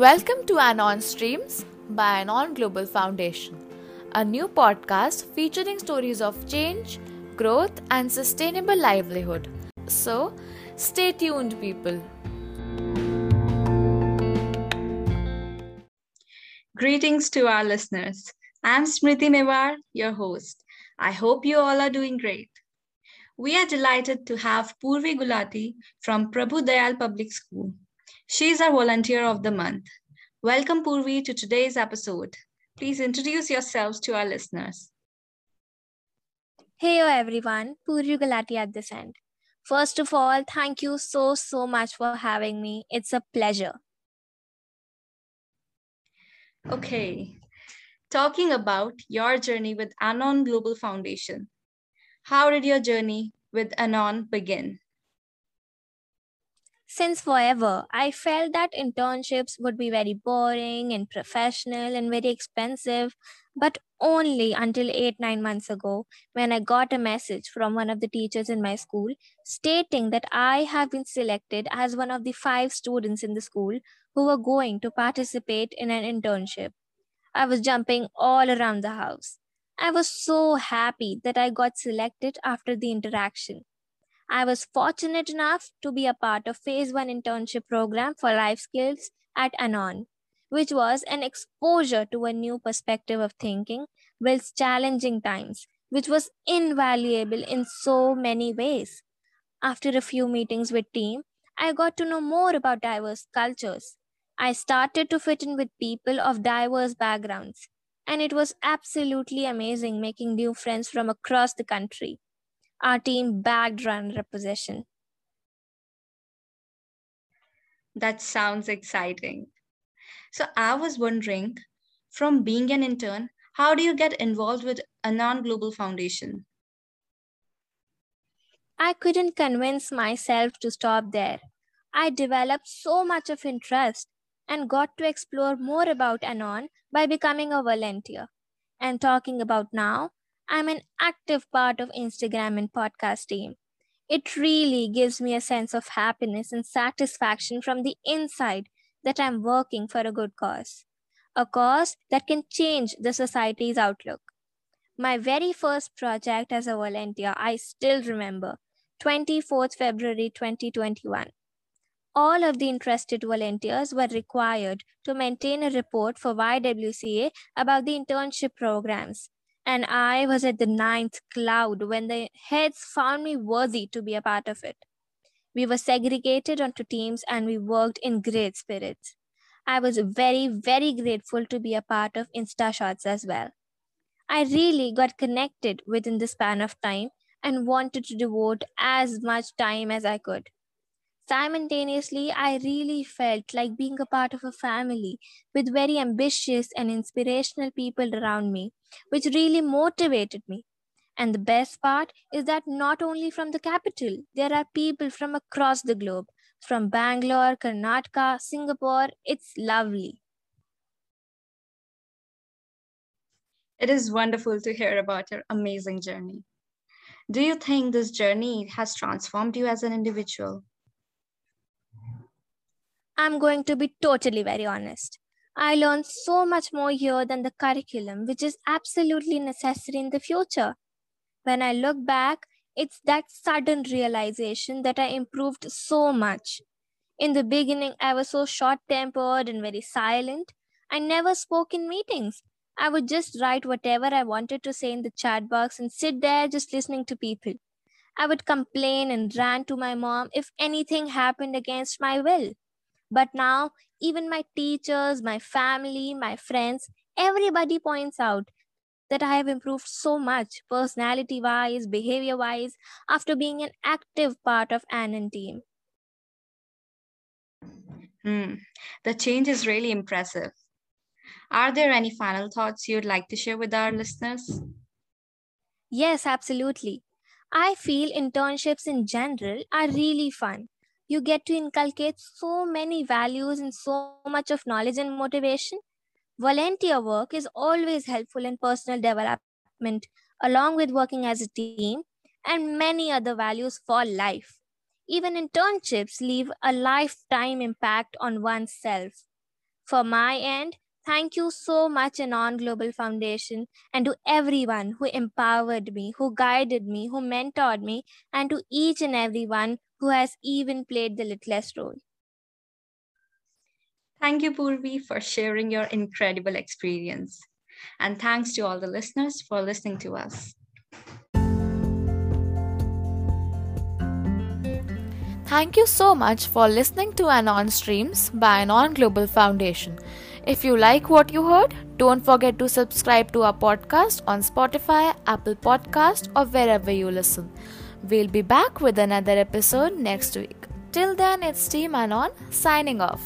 Welcome to Anon Streams by Anon Global Foundation, a new podcast featuring stories of change, growth and sustainable livelihood. So, stay tuned people. Greetings to our listeners. I'm Smriti Mewar, your host. I hope you all are doing great. We are delighted to have Poorvi Gulati from Prabhu Dayal Public School. She is our volunteer of the month. Welcome, Poorvi, to today's episode. Please introduce yourselves to our listeners. Hey everyone, Poorvi Gulati at this end. First of all, thank you so much for having me. It's a pleasure. Okay, talking about your journey with Anon Global Foundation. How did your journey with Anon begin? Since forever, I felt that internships would be very boring and professional and very expensive, but only until 8-9 months ago when I got a message from one of the teachers in my school stating that I have been selected as one of the 5 students in the school who were going to participate in an internship. I was jumping all around the house. I was so happy that I got selected after the interaction. I was fortunate enough to be a part of Phase 1 internship program for life skills at Anon, which was an exposure to a new perspective of thinking whilst challenging times, which was invaluable in so many ways. After a few meetings with team, I got to know more about diverse cultures. I started to fit in with people of diverse backgrounds, and it was absolutely amazing making new friends from across the country. Our team bagged runner-up position. That sounds exciting. So I was wondering, from being an intern, how do you get involved with Anon Global Foundation? I couldn't convince myself to stop there. I developed so much of interest and got to explore more about Anon by becoming a volunteer. And talking about now, I'm an active part of Instagram and podcast team. It really gives me a sense of happiness and satisfaction from the inside that I'm working for a good cause. A cause that can change the society's outlook. My very first project as a volunteer, I still remember, 24th February 2021. All of the interested volunteers were required to maintain a report for YWCA about the internship programs. And I was at the 9th cloud when the heads found me worthy to be a part of it. We were segregated onto teams and we worked in great spirits. I was very, very grateful to be a part of InstaShots as well. I really got connected within the span of time and wanted to devote as much time as I could. Simultaneously, I really felt like being a part of a family with very ambitious and inspirational people around me, which really motivated me. And the best part is that not only from the capital, there are people from across the globe, from Bangalore, Karnataka, Singapore. It's lovely. It is wonderful to hear about your amazing journey. Do you think this journey has transformed you as an individual? I'm going to be totally very honest. I learned so much more here than the curriculum, which is absolutely necessary in the future. When I look back, it's that sudden realization that I improved so much. In the beginning, I was so short-tempered and very silent. I never spoke in meetings. I would just write whatever I wanted to say in the chat box and sit there just listening to people. I would complain and rant to my mom if anything happened against my will. But now, even my teachers, my family, my friends, everybody points out that I have improved so much personality-wise, behavior-wise, after being an active part of Anon team. The change is really impressive. Are there any final thoughts you'd like to share with our listeners? Yes, absolutely. I feel internships in general are really fun. You get to inculcate so many values and so much of knowledge and motivation. Volunteer work is always helpful in personal development, along with working as a team and many other values for life. Even internships leave a lifetime impact on oneself. For my end, thank you so much, Anon Global Foundation, and to everyone who empowered me, who guided me, who mentored me, and to each and everyone who has even played the littlest role. Thank you, Poorvi, for sharing your incredible experience. And thanks to all the listeners for listening to us. Thank you so much for listening to Anon Streams by Anon Global Foundation. If you like what you heard, don't forget to subscribe to our podcast on Spotify, Apple Podcast, or wherever you listen. We'll be back with another episode next week. Till then, it's Team Anon signing off.